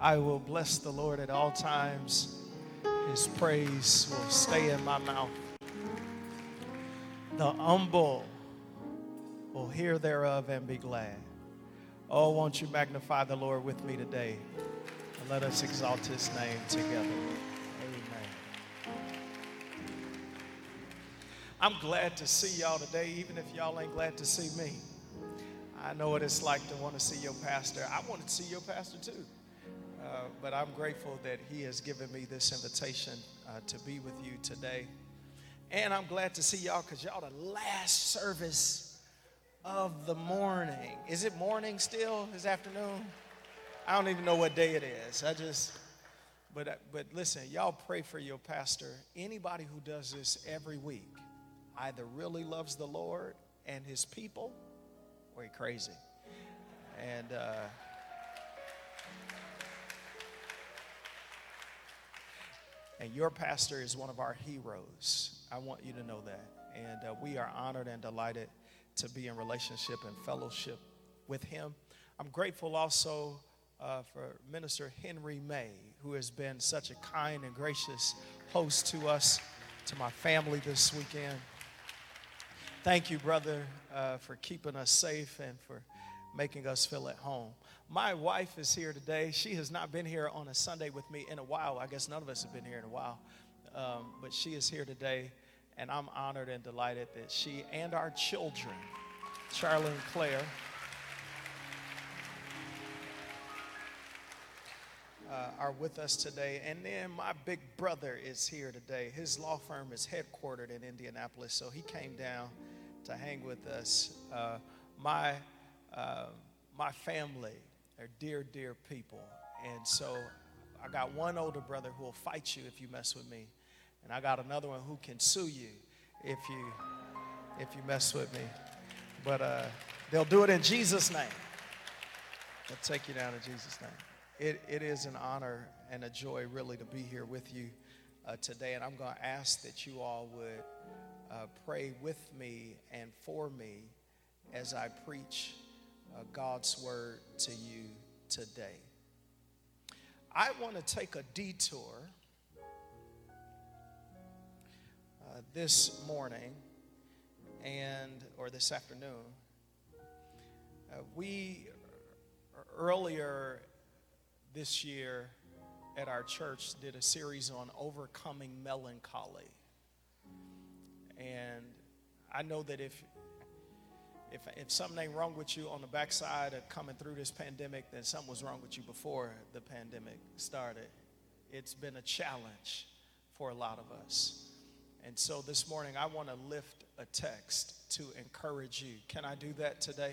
I will bless the Lord at all times. His praise will stay in my mouth. The humble will hear thereof and be glad. Oh, won't you magnify the Lord with me today? And let us exalt his name together. Amen. I'm glad to see y'all today, even if y'all ain't glad to see me. I know what it's like to want to see your pastor. I wanted to see your pastor too. But I'm grateful that he has given me this invitation to be with you today. And I'm glad to see y'all because y'all the last service of the morning. Is it morning still this afternoon? I don't even know what day it is. But listen, y'all pray for your pastor. Anybody who does this every week either really loves the Lord and his people or he's crazy. And And your pastor is one of our heroes. I want you to know that. And we are honored and delighted to be in relationship and fellowship with him. I'm grateful also for Minister Henry May, who has been such a kind and gracious host to us, to my family this weekend. Thank you, brother, for keeping us safe and for making us feel at home. My wife is here today. She has not been here on a Sunday with me in a while. I guess none of us have been here in a while. But she is here today, and I'm honored and delighted that she and our children, Charlotte and Claire, are with us today. And then my big brother is here today. His law firm is headquartered in Indianapolis, so he came down to hang with us. My family, they're dear, dear people. And so I got one older brother who will fight you if you mess with me. And I got another one who can sue you if you mess with me. But they'll do it in Jesus' name. They'll take you down in Jesus' name. It is an honor and a joy really to be here with you today. And I'm going to ask that you all would pray with me and for me as I preach God's word to you today. I want to take a detour this morning or this afternoon. We earlier this year at our church did a series on overcoming melancholy. And I know that if something ain't wrong with you on the backside of coming through this pandemic, then something was wrong with you before the pandemic started. It's been a challenge for a lot of us. And so this morning, I want to lift a text to encourage you. Can I do that today?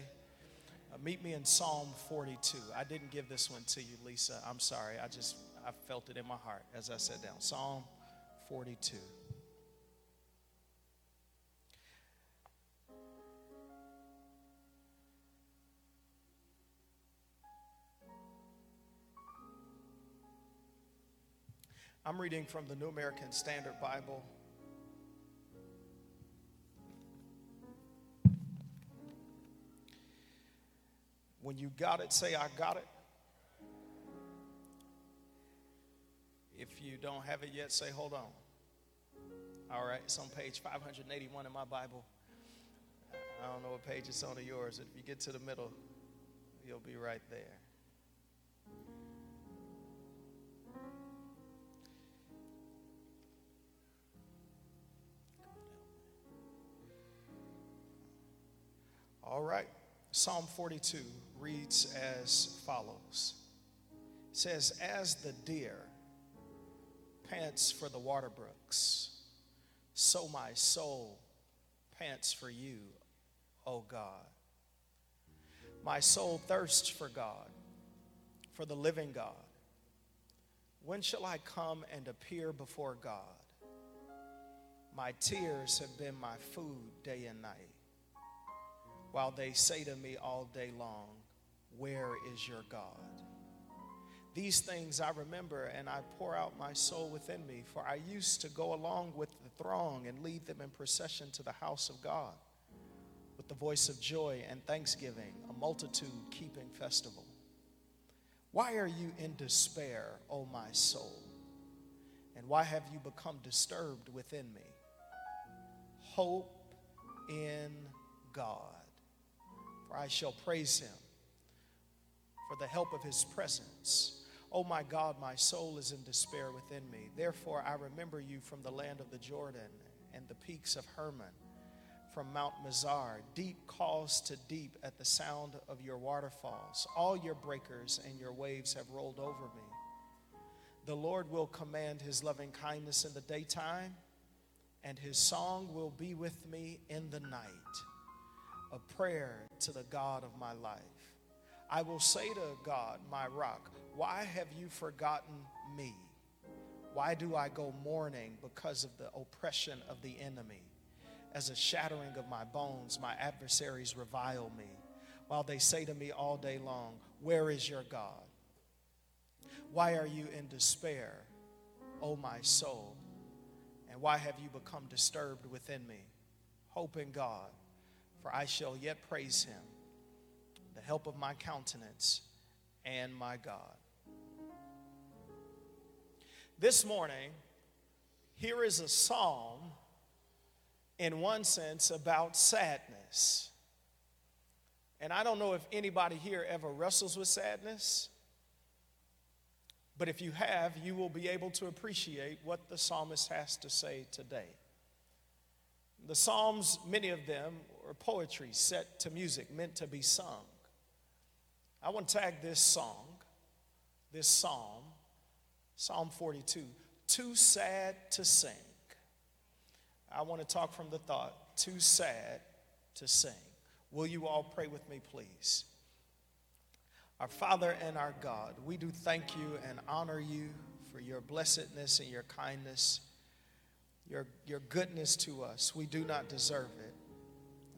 Meet me in Psalm 42. I didn't give this one to you, Lisa. I'm sorry. I felt it in my heart as I sat down. Psalm 42. I'm reading from the New American Standard Bible. When you got it, say, I got it. If you don't have it yet, say, hold on. All right, it's on page 581 in my Bible. I don't know what page it's on of yours. If you get to the middle, you'll be right there. All right, Psalm 42 reads as follows. It says, as the deer pants for the water brooks, so my soul pants for you, O God. My soul thirsts for God, for the living God. When shall I come and appear before God? My tears have been my food day and night, while they say to me all day long, where is your God? These things I remember, and I pour out my soul within me, for I used to go along with the throng and lead them in procession to the house of God, with the voice of joy and thanksgiving, a multitude keeping festival. Why are you in despair, O my soul? And why have you become disturbed within me? Hope in God, for I shall praise him for the help of his presence. O my God, my soul is in despair within me. Therefore, I remember you from the land of the Jordan and the peaks of Hermon, from Mount Mizar. Deep calls to deep at the sound of your waterfalls. All your breakers and your waves have rolled over me. The Lord will command his loving kindness in the daytime, and his song will be with me in the night, a prayer to the God of my life. I will say to God, my rock, why have you forgotten me? Why do I go mourning because of the oppression of the enemy? As a shattering of my bones, my adversaries revile me, while they say to me all day long, where is your God? Why are you in despair, O my soul? And why have you become disturbed within me? Hope in God, for I shall yet praise him, the help of my countenance and my God. This morning, here is a psalm, in one sense, about sadness. And I don't know if anybody here ever wrestles with sadness, but if you have, you will be able to appreciate what the psalmist has to say today. The psalms, many of them, are poetry set to music, meant to be sung. I want to tag this song, this psalm, Psalm 42, too sad to sing. I want to talk from the thought, too sad to sing. Will you all pray with me, please? Our Father and our God, we do thank you and honor you for your blessedness and your kindness, your goodness to us. We do not deserve it.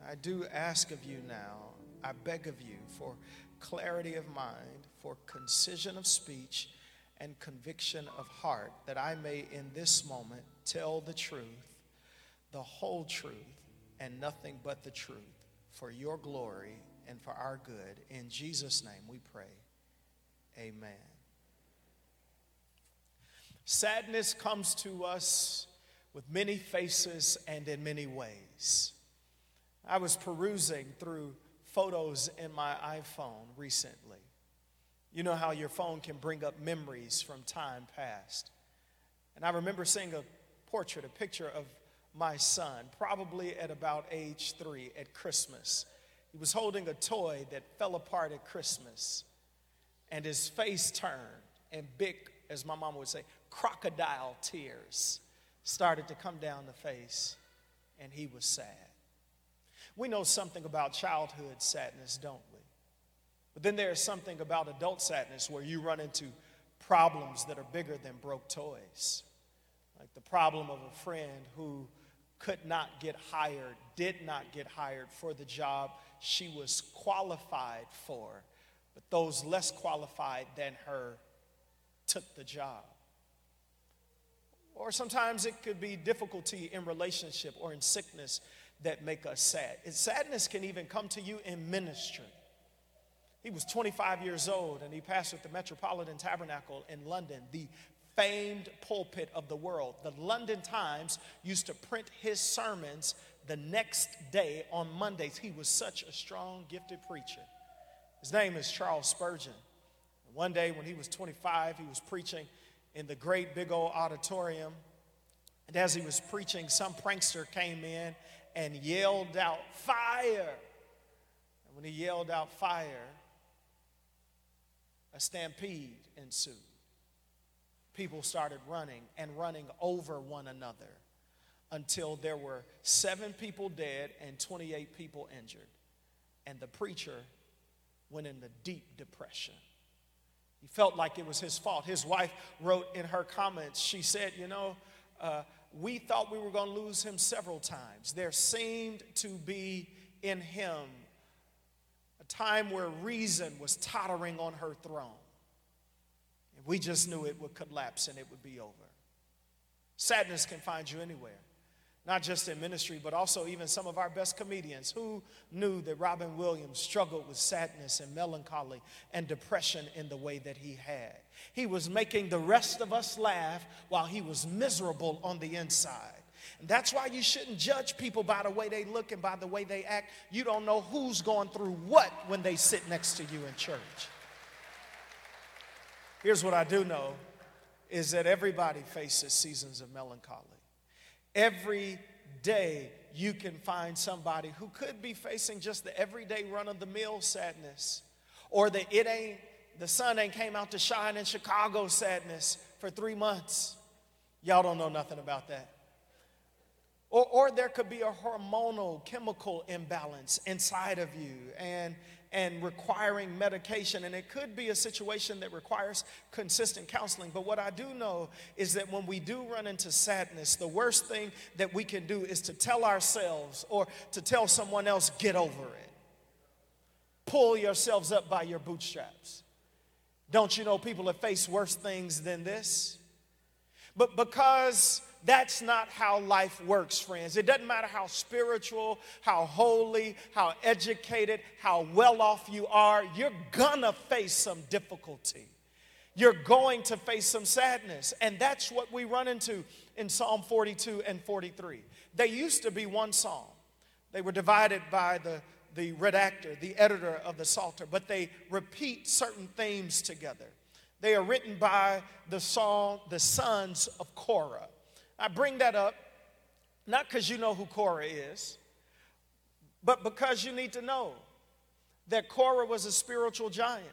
I do ask of you now, I beg of you for clarity of mind, for concision of speech, and conviction of heart, that I may in this moment tell the truth, the whole truth, and nothing but the truth, for your glory and for our good. In Jesus' name we pray, amen. Sadness comes to us with many faces and in many ways. I was perusing through photos in my iPhone recently. You know how your phone can bring up memories from time past. And I remember seeing a portrait, a picture of my son, probably at about age 3 at Christmas. He was holding a toy that fell apart at Christmas, and his face turned, and big, as my mama would say, crocodile tears started to come down the face, and he was sad. We know something about childhood sadness, don't we? But then there's something about adult sadness where you run into problems that are bigger than broke toys, like the problem of a friend who could not get hired, did not get hired for the job she was qualified for, but those less qualified than her took the job. Or sometimes it could be difficulty in relationship or in sickness that make us sad. And sadness can even come to you in ministry. He was 25 years old and he pastored the Metropolitan Tabernacle in London, the famed pulpit of the world. The London Times used to print his sermons the next day on Mondays. He was such a strong, gifted preacher. His name is Charles Spurgeon. One day when he was 25, he was preaching in the great big old auditorium. And as he was preaching, some prankster came in and yelled out, fire! And when he yelled out fire, a stampede ensued. People started running and running over one another until there were 7 people dead and 28 people injured. And the preacher went into deep depression. He felt like it was his fault. His wife wrote in her comments, she said, we thought we were going to lose him several times. There seemed to be in him a time where reason was tottering on her throne. We just knew it would collapse and it would be over. Sadness can find you anywhere. not just in ministry, but also even some of our best comedians. Who knew that Robin Williams struggled with sadness and melancholy and depression in the way that he had? He was making the rest of us laugh while he was miserable on the inside. And that's why you shouldn't judge people by the way they look and by the way they act. You don't know who's going through what when they sit next to you in church. Here's what I do know, is that everybody faces seasons of melancholy. Every day you can find somebody who could be facing just the everyday run-of-the-mill sadness, or the sun ain't came out to shine in Chicago sadness for 3 months. Y'all don't know nothing about that. Or there could be a hormonal chemical imbalance inside of you and requiring medication. And it could be a situation that requires consistent counseling. But what I do know is that when we do run into sadness, the worst thing that we can do is to tell ourselves or to tell someone else, get over it. Pull yourselves up by your bootstraps. Don't you know people have faced worse things than this? But because that's not how life works, friends. It doesn't matter how spiritual, how holy, how educated, how well off you are, you're gonna face some difficulty. You're going to face some sadness. And that's what we run into in Psalm 42 and 43. They used to be one psalm. They were divided by the redactor, the editor of the Psalter, but they repeat certain themes together. They are written by the sons of Korah. I bring that up, not because you know who Korah is, but because you need to know that Korah was a spiritual giant.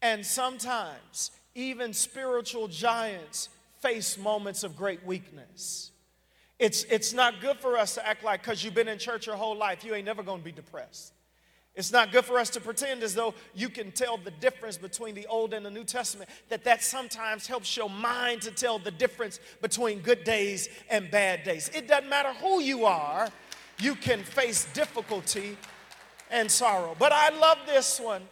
And sometimes, even spiritual giants face moments of great weakness. It's not good for us to act like because you've been in church your whole life, you ain't never going to be depressed. It's not good for us to pretend as though you can tell the difference between the Old and the New Testament, that sometimes helps your mind to tell the difference between good days and bad days. It doesn't matter who you are, you can face difficulty and sorrow. But I love this one.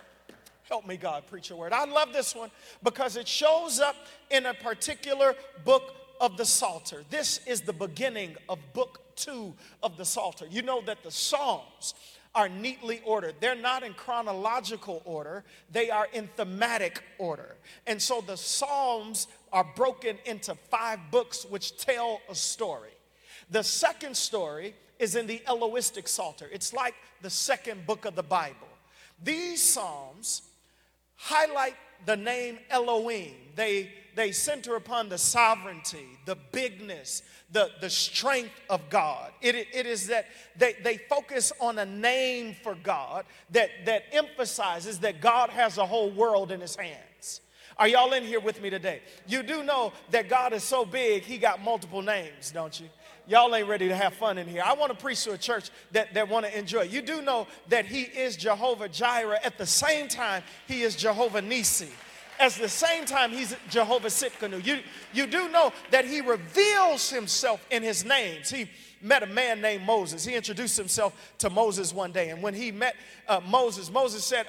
Help me, God, preach your word. I love this one because it shows up in a particular book of the Psalter. This is the beginning of book 2 of the Psalter. You know that the Psalms are neatly ordered. They're not in chronological order. They are in thematic order. And so the Psalms are broken into 5 books which tell a story. The second story is in the Elohistic Psalter. It's like the second book of the Bible. These Psalms highlight the name Elohim. They center upon the sovereignty, the bigness, the strength of God. It is that they focus on a name for God that emphasizes that God has the whole world in his hands. Are y'all in here with me today? You do know that God is so big, he got multiple names, don't you? Y'all ain't ready to have fun in here. I want to preach to a church that want to enjoy. You do know that he is Jehovah Jireh. At the same time, he is Jehovah Nisi. At the same time, he's Jehovah Sipkanu. You do know that he reveals himself in his names. He met a man named Moses. He introduced himself to Moses one day. And when he met Moses, Moses said,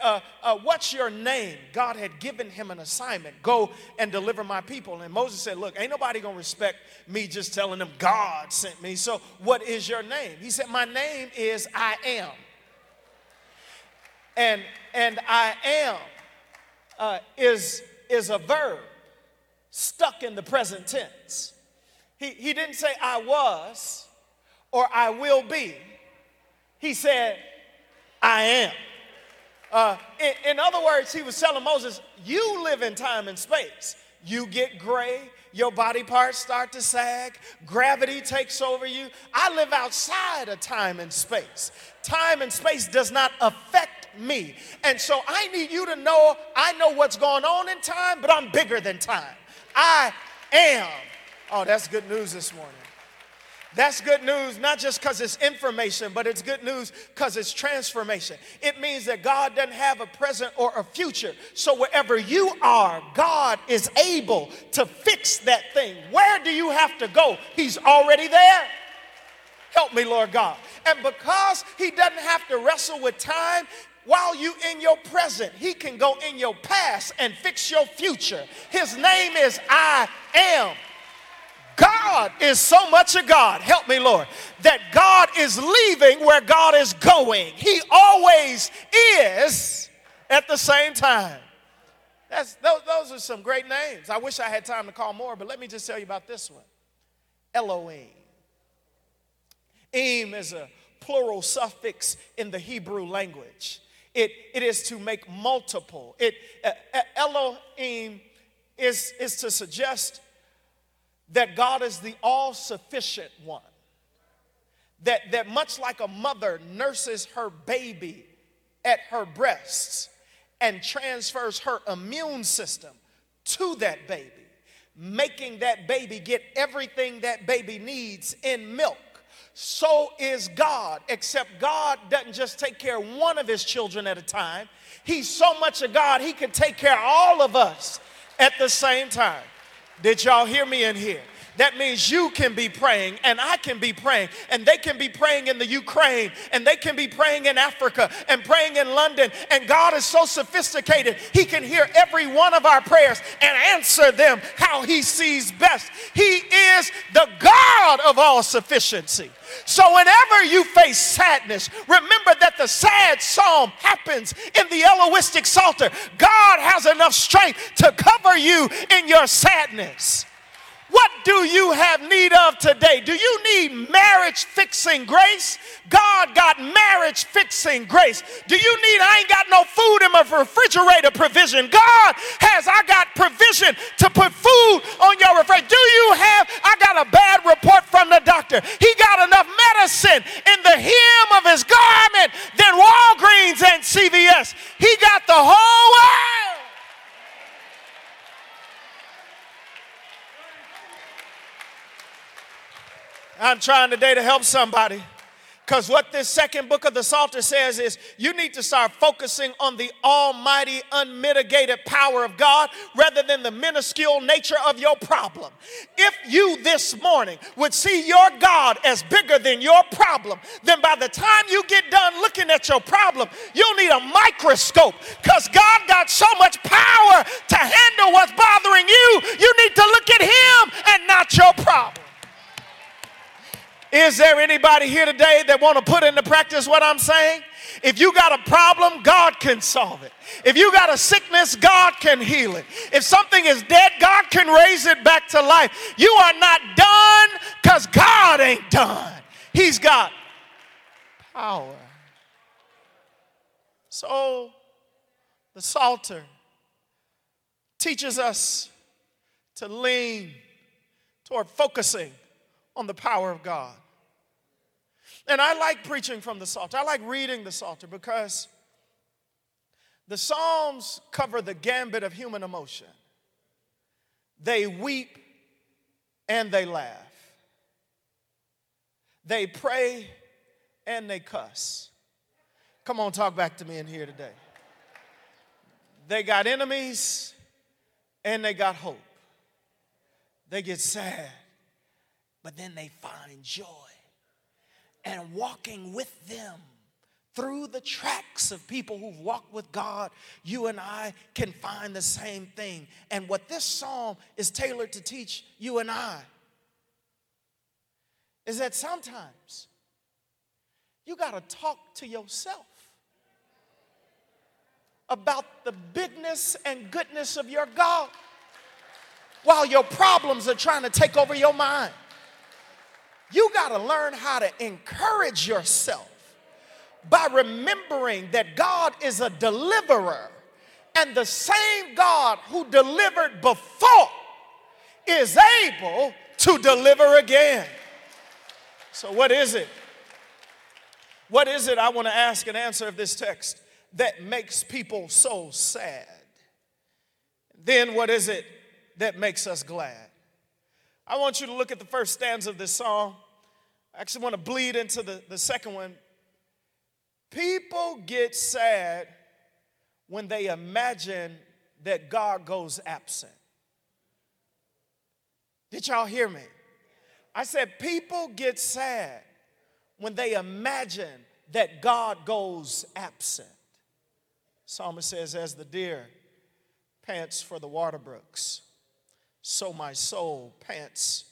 what's your name? God had given him an assignment. Go and deliver my people. And Moses said, look, ain't nobody going to respect me just telling them God sent me. So what is your name? He said, my name is I Am. And I Am is a verb stuck in the present tense. He didn't say I was or I will be. He said, I am. In other words, he was telling Moses, you live in time and space. You get gray, your body parts start to sag, gravity takes over you. I live outside of time and space. Time and space does not affect me. And so I need you to know, I know what's going on in time, but I'm bigger than time. I am. Oh, that's good news this morning. That's good news, not just because it's information, but it's good news because it's transformation. It means that God doesn't have a present or a future. So wherever you are, God is able to fix that thing. Where do you have to go? He's already there. Help me, Lord God. And because he doesn't have to wrestle with time, while you in your present, he can go in your past and fix your future. His name is I Am. God God is so much of God, help me, Lord, that God is leaving where God is going. He always is at the same time. Those are some great names. I wish I had time to call more, but let me just tell you about this one. Elohim. Im is a plural suffix in the Hebrew language. It is to make multiple. Elohim is to suggest that God is the all-sufficient one. That much like a mother nurses her baby at her breasts and transfers her immune system to that baby, making that baby get everything that baby needs in milk, so is God, except God doesn't just take care of one of his children at a time. He's so much of God, he can take care of all of us at the same time. Did y'all hear me in here? That means you can be praying, and I can be praying, and they can be praying in the Ukraine, and they can be praying in Africa, and praying in London. And God is so sophisticated, he can hear every one of our prayers and answer them how he sees best. He is the God of all sufficiency. So whenever you face sadness, remember that the sad psalm happens in the Elohistic Psalter. God has enough strength to cover you in your sadness. What do you have need of today? Do you need marriage-fixing grace? God got marriage-fixing grace. Do you need, I ain't got no food in my refrigerator provision? God has, I got provision to put food on your refrigerator. Do you have, I got a bad report from the doctor. He got enough medicine in the hem of his garment than Walgreens and CVS. He got the whole world. I'm trying today to help somebody, because what this second book of the Psalter says is you need to start focusing on the almighty, unmitigated power of God rather than the minuscule nature of your problem. If you this morning would see your God as bigger than your problem, then by the time you get done looking at your problem, you'll need a microscope, because God got so much power to handle what's bothering you. You need to look at him and not your problem. Is there anybody here today that want to put into practice what I'm saying? If you got a problem, God can solve it. If you got a sickness, God can heal it. If something is dead, God can raise it back to life. You are not done, because God ain't done. He's got power. So the Psalter teaches us to lean toward focusing on the power of God. And I like preaching from the Psalter. I like reading the Psalter, because the Psalms cover the gambit of human emotion. They weep and they laugh. They pray and they cuss. Come on, talk back to me in here today. They got enemies and they got hope. They get sad, but then they find joy. And walking with them through the tracks of people who've walked with God, you and I can find the same thing. And what this psalm is tailored to teach you and I is that sometimes you got to talk to yourself about the bigness and goodness of your God while your problems are trying to take over your mind. You got to learn how to encourage yourself by remembering that God is a deliverer, and the same God who delivered before is able to deliver again. So what is it? What is it, I want to ask and answer, of this text that makes people so sad? Then what is it that makes us glad? I want you to look at the first stanza of this song. I actually want to bleed into the second one. People get sad when they imagine that God goes absent. Did y'all hear me? I said people get sad when they imagine that God goes absent. Psalmist says, as the deer pants for the water brooks, so my soul pants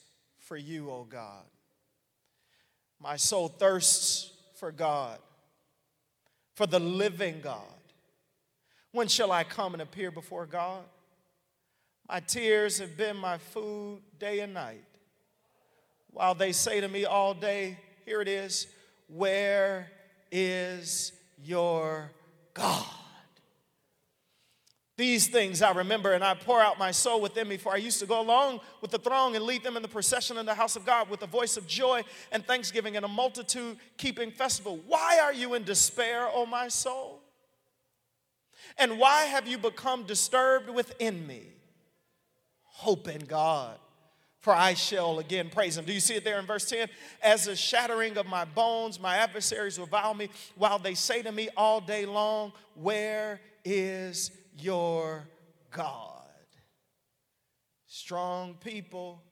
for you, O God. My soul thirsts for God, for the living God. When shall I come and appear before God? My tears have been my food day and night, while they say to me all day, here it is, where is your God? These things I remember, and I pour out my soul within me, for I used to go along with the throng and lead them in the procession in the house of God with a voice of joy and thanksgiving and a multitude-keeping festival. Why are you in despair, O my soul? And why have you become disturbed within me? Hope in God, for I shall again praise him. Do you see it there in verse 10? As the shattering of my bones, my adversaries revile me, while they say to me all day long, where is your God? Strong people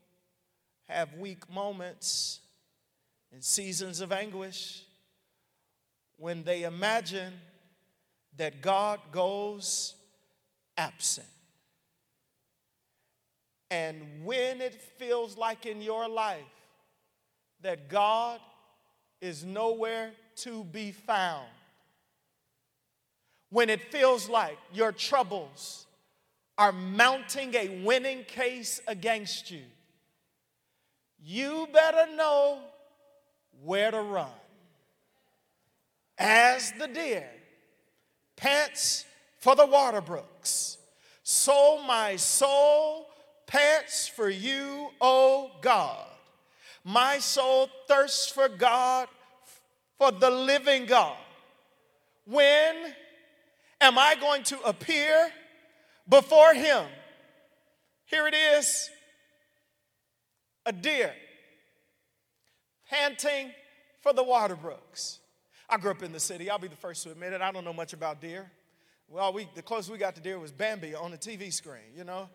have weak moments and seasons of anguish when they imagine that God goes absent. And when it feels like in your life that God is nowhere to be found, when it feels like your troubles are mounting a winning case against you, you better know where to run. As the deer pants for the water brooks, so my soul pants for you, O God. My soul thirsts for God, for the living God. When am I going to appear before him? Here it is, a deer panting for the water brooks. I grew up in the city. I'll be the first to admit it. I don't know much about deer. Well, the closest we got to deer was Bambi on the TV screen, you know.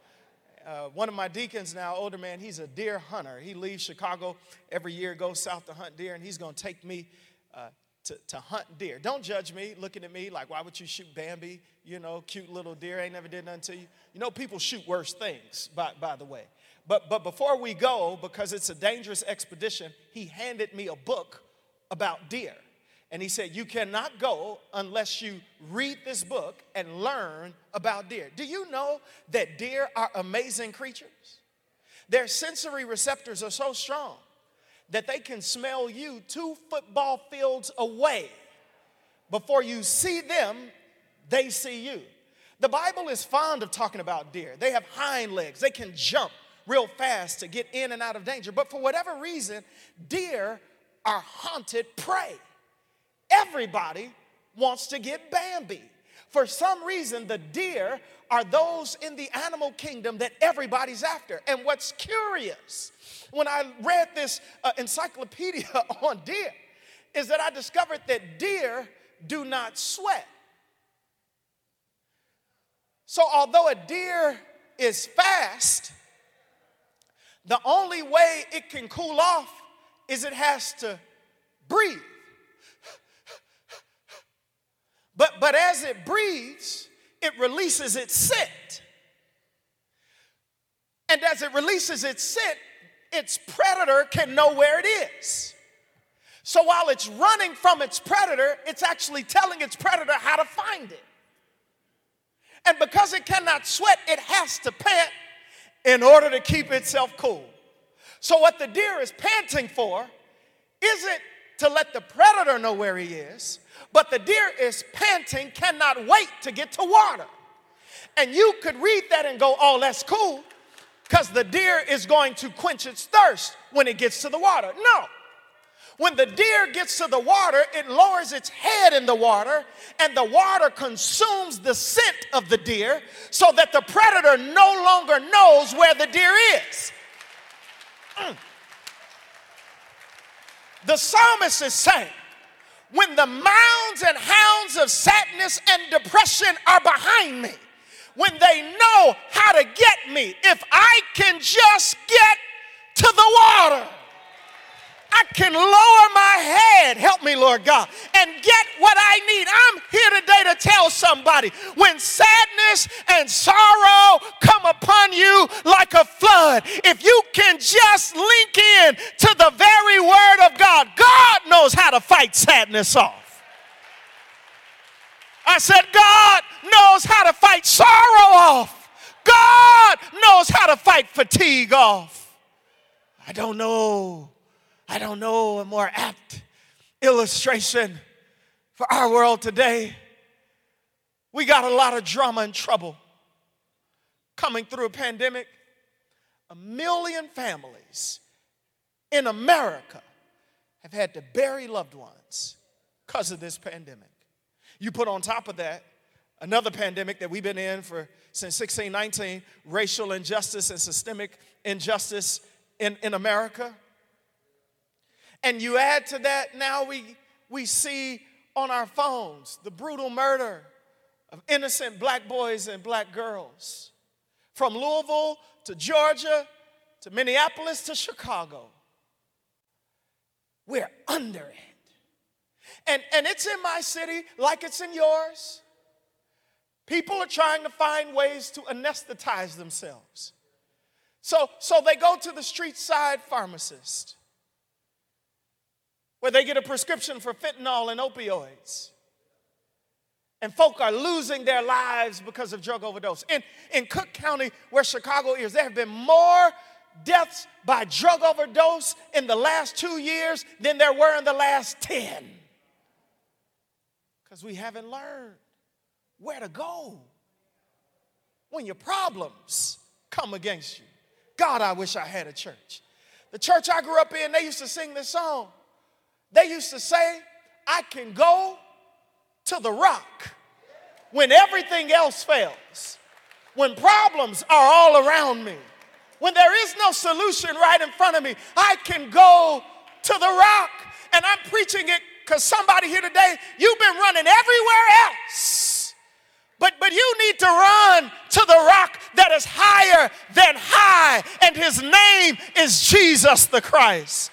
One of my deacons now, older man, he's a deer hunter. He leaves Chicago every year, goes south to hunt deer, and he's going to take me to hunt deer. Don't judge me looking at me like, why would you shoot Bambi? You know, cute little deer, ain't never did nothing to you. You know, people shoot worse things, by the way. But before we go, because it's a dangerous expedition, he handed me a book about deer. And he said, you cannot go unless you read this book and learn about deer. Do you know that deer are amazing creatures? Their sensory receptors are so strong that they can smell you 2 football fields away. Before you see them, they see you. The Bible is fond of talking about deer. They have hind legs. They can jump real fast to get in and out of danger. But for whatever reason, deer are hunted prey. Everybody wants to get Bambi. For some reason, the deer are those in the animal kingdom that everybody's after. And what's curious, when I read this encyclopedia on deer, is that I discovered that deer do not sweat. So although a deer is fast, the only way it can cool off is it has to breathe. But as it breathes, it releases its scent. And as it releases its scent, its predator can know where it is. So while it's running from its predator, it's actually telling its predator how to find it. And because it cannot sweat, it has to pant in order to keep itself cool. So what the deer is panting for isn't to let the predator know where he is, but the deer is panting, cannot wait to get to water. And you could read that and go, oh, that's cool, because the deer is going to quench its thirst when it gets to the water. No. When the deer gets to the water, it lowers its head in the water, and the water consumes the scent of the deer so that the predator no longer knows where the deer is. The psalmist is saying, when the mounds and hounds of sadness and depression are behind me, when they know how to get me, if I can just get to the water, I can lower my head, help me Lord God, and get what I need. I'm here today to tell somebody, when sadness and sorrow come upon you like a flood, God, if you can just link in to the very word of God, God knows how to fight sadness off. I said, God knows how to fight sorrow off. God knows how to fight fatigue off. I don't know a more apt illustration for our world today. We got a lot of drama and trouble coming through a pandemic. 1 million families in America have had to bury loved ones because of this pandemic. You put on top of that another pandemic that we've been in since 1619, racial injustice and systemic injustice in America. And you add to that, now we see on our phones the brutal murder of innocent black boys and black girls. From Louisville to Georgia to Minneapolis to Chicago, we're under it. And it's in my city like it's in yours. People are trying to find ways to anesthetize themselves. So they go to the street side pharmacist where they get a prescription for fentanyl and opioids. And folk are losing their lives because of drug overdose. In Cook County, where Chicago is, there have been more deaths by drug overdose in the last 2 years than there were in the last 10. Because we haven't learned where to go when your problems come against you. God, I wish I had a church. The church I grew up in, they used to sing this song. They used to say, I can go to the rock when everything else fails, when problems are all around me, when there is no solution right in front of me, I can go to the rock. And I'm preaching it because somebody here today, you've been running everywhere else, but you need to run to the rock that is higher than high, and his name is Jesus the Christ.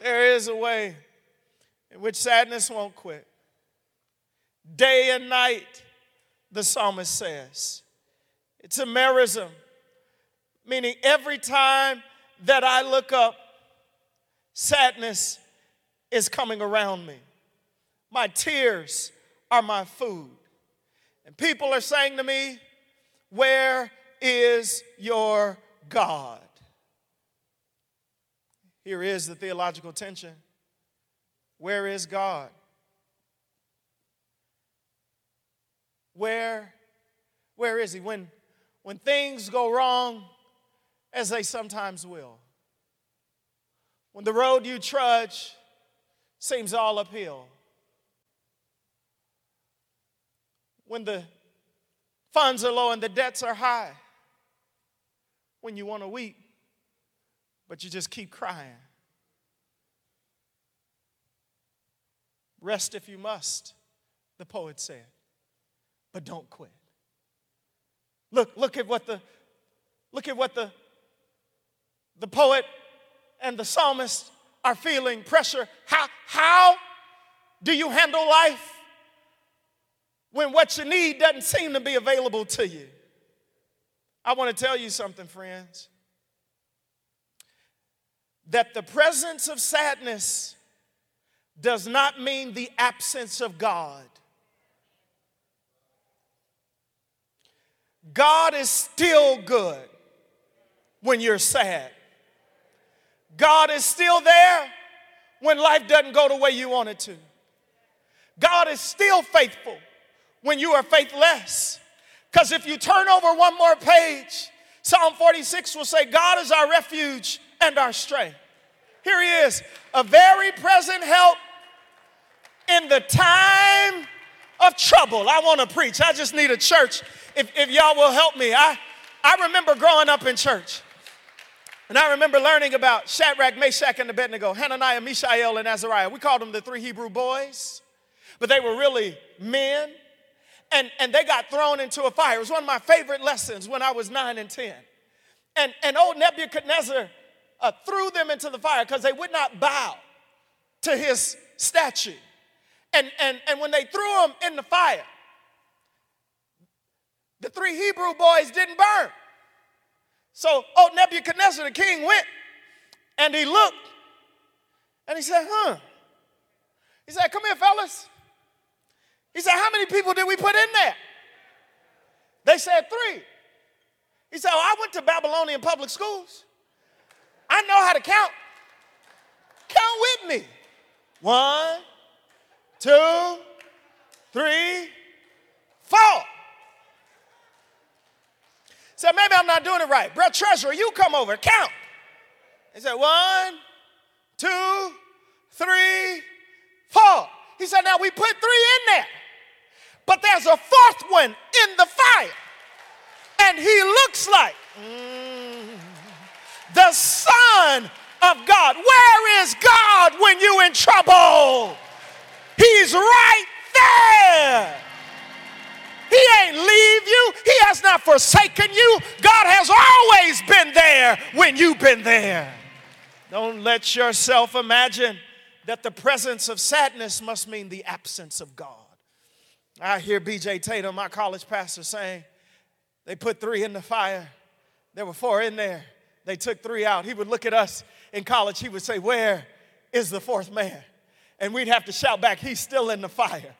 There is a way in which sadness won't quit. Day and night, the psalmist says. It's a merism, meaning every time that I look up, sadness is coming around me. My tears are my food. And people are saying to me, where is your God? Here is the theological tension. Where is God? Where is he? When things go wrong, as they sometimes will, when the road you trudge seems all uphill, when the funds are low and the debts are high, when you want to weep, but you just keep crying. Rest if you must, the poet said, but don't quit. Look at what the poet and the psalmist are feeling, pressure. How do you handle life when what you need doesn't seem to be available to you? I want to tell you something, friends, that the presence of sadness does not mean the absence of God. God is still good when you're sad. God is still there when life doesn't go the way you want it to. God is still faithful when you are faithless. Because if you turn over one more page, Psalm 46 will say, God is our refuge and our strength. Here he is, a very present help in the time of trouble. I want to preach. I just need a church. If y'all will help me. I remember growing up in church. And I remember learning about Shadrach, Meshach, and Abednego, Hananiah, Mishael, and Azariah. We called them the three Hebrew boys. But they were really men. And they got thrown into a fire. It was one of my favorite lessons when I was 9 and 10. And old Nebuchadnezzar threw them into the fire because they would not bow to his statue. And when they threw them in the fire, the three Hebrew boys didn't burn. So, Nebuchadnezzar, the king, went and he looked and he said, He said, come here, fellas. He said, how many people did we put in there? They said 3. He said, I went to Babylonian public schools. I know how to count. Count with me. 1, 2, 3, 4. Said, maybe I'm not doing it right. Bro, treasurer, you come over, count. He said, 1, 2, 3, 4. He said, now we put 3 in there, but there's a 4th one in the fire. And he looks like the Son of God. Where is God when you're in trouble? He's right there. He ain't leave you. He has not forsaken you. God has always been there when you've been there. Don't let yourself imagine that the presence of sadness must mean the absence of God. I hear B.J. Tatum, my college pastor, saying, they put 3 in the fire. There were 4 in there. They took 3 out. He would look at us in college. He would say, where is the 4th man? And we'd have to shout back, he's still in the fire.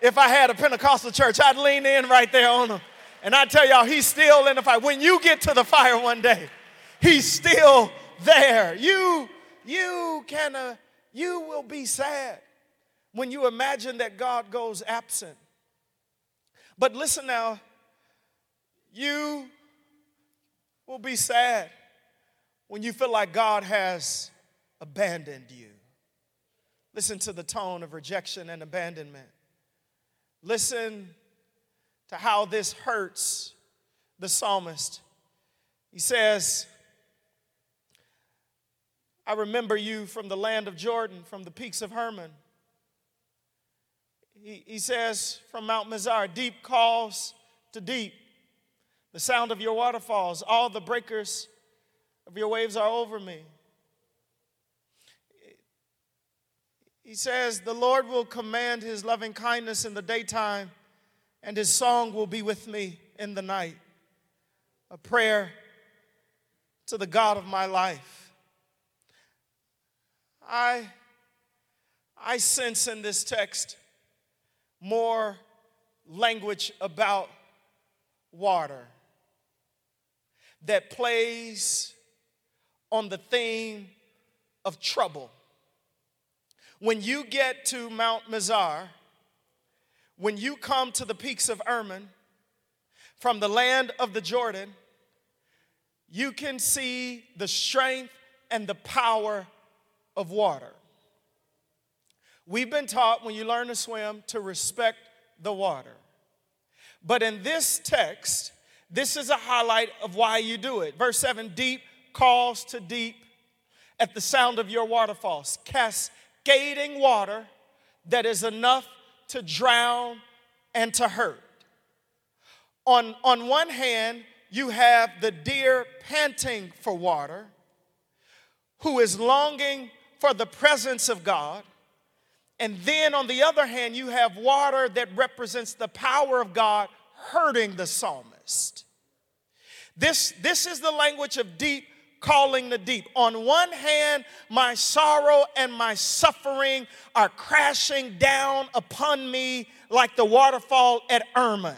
If I had a Pentecostal church, I'd lean in right there on him. And I tell y'all, he's still in the fire. When you get to the fire one day, he's still there. You will be sad when you imagine that God goes absent. But listen now, you will be sad when you feel like God has abandoned you. Listen to the tone of rejection and abandonment. Listen to how this hurts the psalmist. He says, I remember you from the land of Jordan, from the peaks of Hermon. He says, from Mount Mizar, deep calls to deep. The sound of your waterfalls, all the breakers of your waves are over me. He says, the Lord will command his loving kindness in the daytime, and his song will be with me in the night. A prayer to the God of my life. I sense in this text more language about water that plays on the theme of trouble. When you get to Mount Mizar, when you come to the peaks of Hermon, from the land of the Jordan, you can see the strength and the power of water. We've been taught when you learn to swim to respect the water. But in this text, this is a highlight of why you do it. Verse 7, deep calls to deep at the sound of your waterfalls. Cast Gating water that is enough to drown and to hurt. On one hand, you have the deer panting for water, who is longing for the presence of God. And then on the other hand, you have water that represents the power of God hurting the psalmist. This is the language of deep calling the deep. On one hand, my sorrow and my suffering are crashing down upon me like the waterfall at Hermon.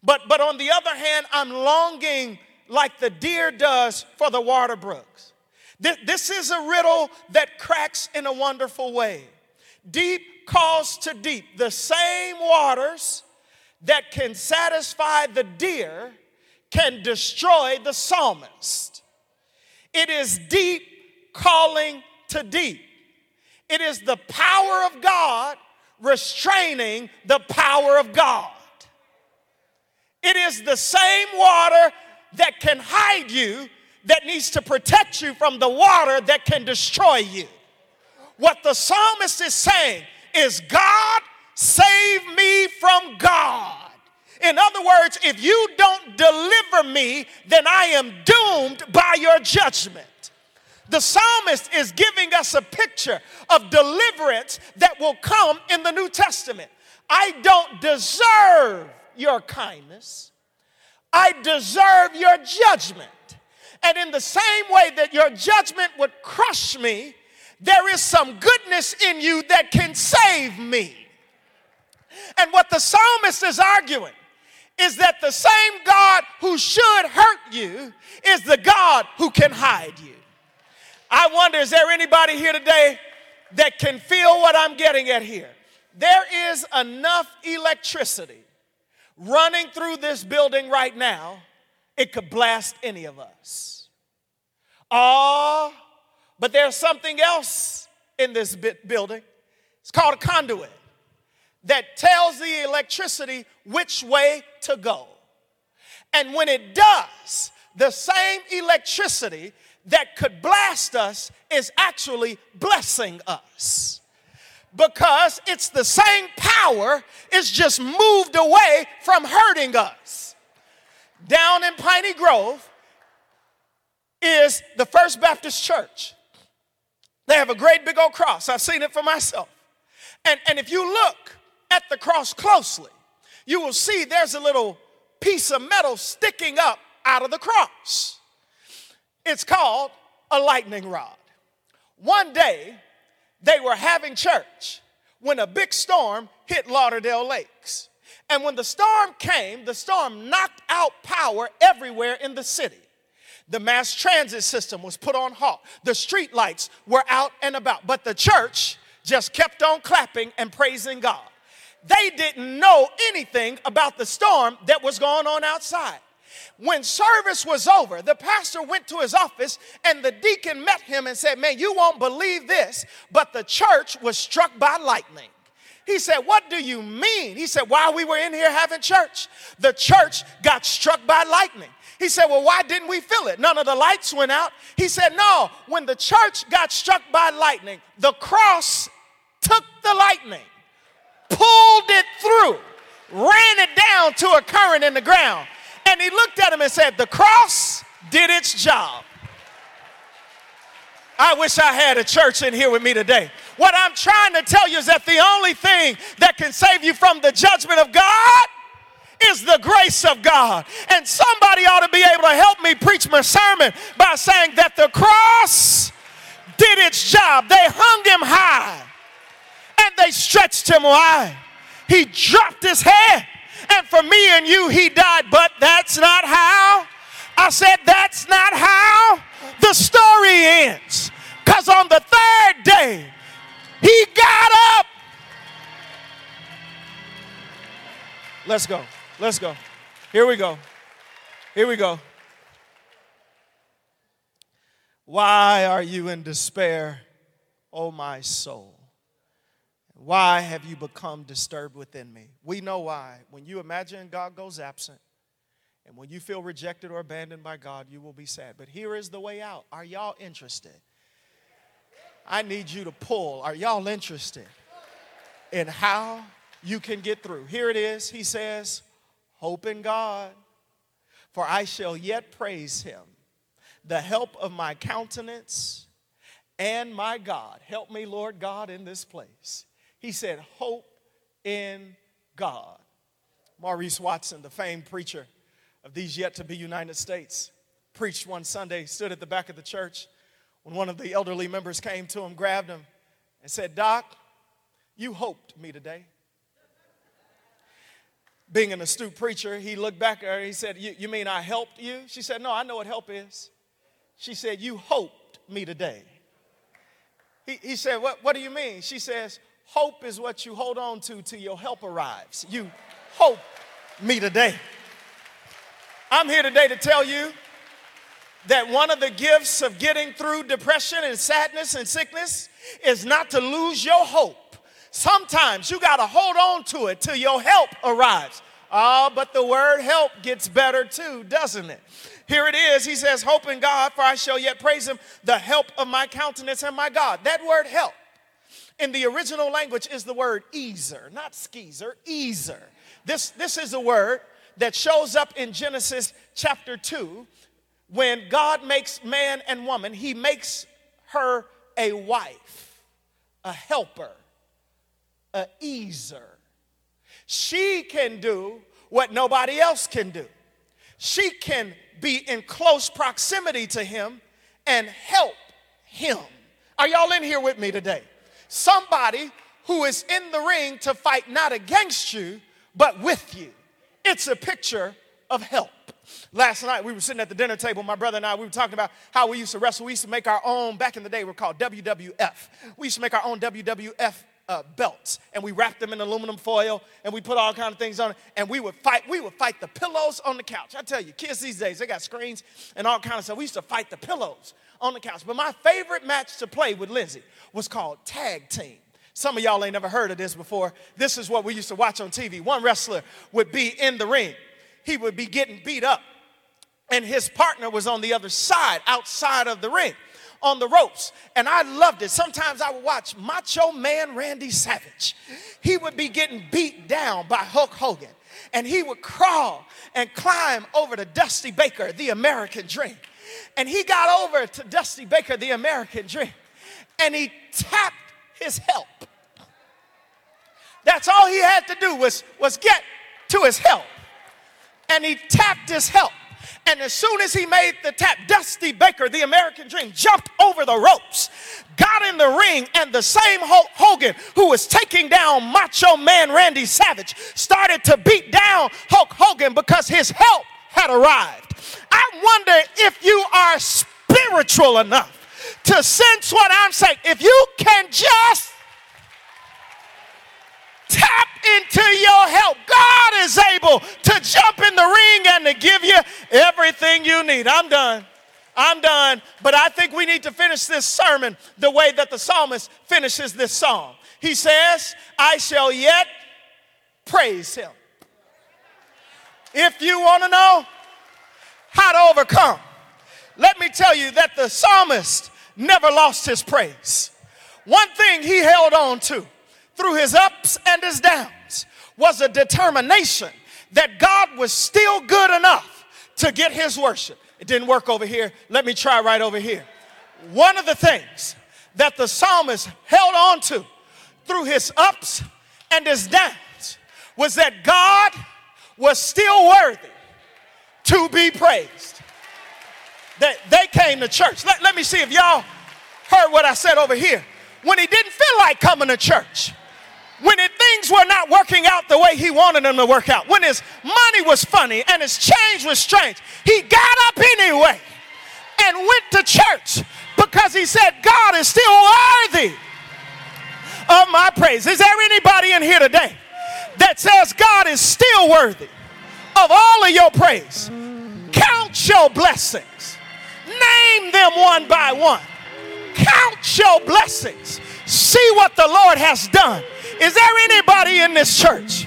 But on the other hand, I'm longing like the deer does for the water brooks. This is a riddle that cracks in a wonderful way. Deep calls to deep. The same waters that can satisfy the deer can destroy the psalmist. It is deep calling to deep. It is the power of God restraining the power of God. It is the same water that can hide you that needs to protect you from the water that can destroy you. What the psalmist is saying is, God, save me from God. In other words, if you don't deliver me, then I am doomed by your judgment. The psalmist is giving us a picture of deliverance that will come in the New Testament. I don't deserve your kindness. I deserve your judgment. And in the same way that your judgment would crush me, there is some goodness in you that can save me. And what the psalmist is arguing is that the same God who should hurt you is the God who can hide you. I wonder, is there anybody here today that can feel what I'm getting at here? There is enough electricity running through this building right now, it could blast any of us. Oh, but there's something else in this building. It's called a conduit that tells the electricity which way to go. And when it does, the same electricity that could blast us is actually blessing us, because it's the same power, it's just moved away from hurting us. Down in Piney Grove is the First Baptist Church. They have a great big old cross. I've seen it for myself. And if you look at the cross closely, you will see there's a little piece of metal sticking up out of the cross. It's called a lightning rod. One day, they were having church when a big storm hit Lauderdale Lakes. And when the storm came, the storm knocked out power everywhere in the city. The mass transit system was put on halt. The street lights were out and about. But the church just kept on clapping and praising God. They didn't know anything about the storm that was going on outside. When service was over, the pastor went to his office and the deacon met him and said, "Man, you won't believe this, but the church was struck by lightning." He said, "What do you mean?" He said, "While we were in here having church, the church got struck by lightning." He said, "Well, why didn't we feel it? None of the lights went out." He said, "No, when the church got struck by lightning, the cross took the lightning, pulled it through, ran it down to a current in the ground." And he looked at him and said, "The cross did its job." I wish I had a church in here with me today. What I'm trying to tell you is that the only thing that can save you from the judgment of God is the grace of God. And somebody ought to be able to help me preach my sermon by saying that the cross did its job. They hung him high and they stretched him wide. He dropped his head, and for me and you, he died. But that's not how. I said, that's not how the story ends. Because on the third day, he got up. Let's go. Let's go. Here we go. Here we go. Why are you in despair, O my soul? Why have you become disturbed within me? We know why. When you imagine God goes absent, and when you feel rejected or abandoned by God, you will be sad. But here is the way out. Are y'all interested? I need you to pull. Are y'all interested in how you can get through? Here it is. He says, "Hope in God, for I shall yet praise him, the help of my countenance and my God." Help me, Lord God, in this place. He said, "Hope in God." Maurice Watson, the famed preacher of these yet-to-be United States, preached one Sunday, stood at the back of the church when one of the elderly members came to him, grabbed him, and said, "Doc, you hoped me today." Being an astute preacher, he looked back at her and he said, you mean I helped you?" She said, "No, I know what help is." She said, "You hoped me today." He said, what do you mean?" She says, "Hope is what you hold on to till your help arrives. You hoped me today." I'm here today to tell you that one of the gifts of getting through depression and sadness and sickness is not to lose your hope. Sometimes you got to hold on to it till your help arrives. Ah, but the word help gets better too, doesn't it? Here it is. He says, "Hope in God, for I shall yet praise him, the help of my countenance and my God." That word help in the original language is the word ezer, not skeezer, ezer. This is a word that shows up in Genesis chapter 2 when God makes man and woman. He makes her a wife, a helper, an easer. She can do what nobody else can do. she can be in close proximity to him and help him. Are y'all in here with me today? Somebody who is in the ring to fight not against you, but with you. It's a picture of help. Last night we were sitting at the dinner table, my brother and I, we were talking about how we used to wrestle. We used to make our own, back in the day we were called WWF. We used to make our own WWF belts, and we wrapped them in aluminum foil, and we put all kinds of things on it, and we would fight the pillows on the couch. I tell you, kids these days, they got screens and all kinds of stuff. We used to fight the pillows on the couch. But my favorite match to play with Lindsay was called tag team. Some of y'all ain't never heard of this before. This is what we used to watch on TV. One wrestler would be in the ring. He would be getting beat up, and his partner was on the other side, outside of the ring, on the ropes, and I loved it. Sometimes I would watch Macho Man Randy Savage. He would be getting beat down by Hulk Hogan, and he would crawl and climb over to Dusty Baker, the American Dream. And he got over to Dusty Baker, the American Dream, and he tapped his help. That's all he had to do was get to his help. And he tapped his help. And as soon as he made the tap, Dusty Baker, the American Dream, jumped over the ropes, got in the ring, and the same Hulk Hogan who was taking down Macho Man Randy Savage started to beat down Hulk Hogan because his help had arrived. I wonder if you are spiritual enough to sense what I'm saying. If you can just tap into your help, God is able to jump in the ring and to give you everything you need. I'm done. But I think we need to finish this sermon the way that the psalmist finishes this psalm. He says, I shall yet praise him. If you want to know how to overcome, let me tell you that the psalmist never lost his praise. One thing he held on to through his ups and his downs was a determination that God was still good enough to get his worship. It didn't work over here. Let me try right over here. One of the things that the psalmist held on to through his ups and his downs was that God was still worthy to be praised. That they came to church. Let me see if y'all heard what I said over here. When he didn't feel like coming to church, when things were not working out the way he wanted them to work out, when his money was funny and his change was strange, he got up anyway and went to church because he said, God is still worthy of my praise. Is there anybody in here today that says God is still worthy of all of your praise? Count your blessings. Name them one by one. Count your blessings. See what the Lord has done. Is there anybody in this church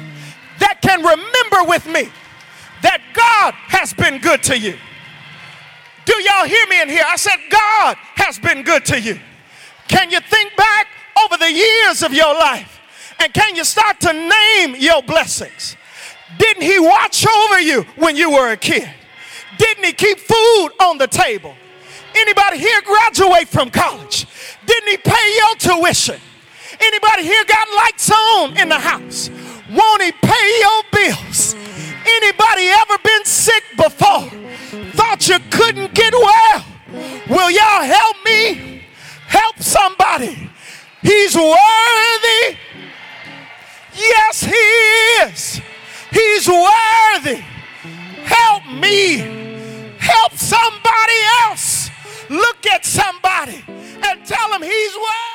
that can remember with me that God has been good to you? Do y'all hear me in here? I said God has been good to you. Can you think back over the years of your life? And can you start to name your blessings? Didn't he watch over you when you were a kid? Didn't he keep food on the table? Anybody here graduate from college? Didn't he pay your tuition? Anybody here got lights on in the house? Won't he pay your bills? Anybody ever been sick before? Thought you couldn't get well? Will y'all help me? Help somebody. He's worthy. Yes, he is. He's worthy. Help me. Help somebody else. Look at somebody and tell him he's worthy.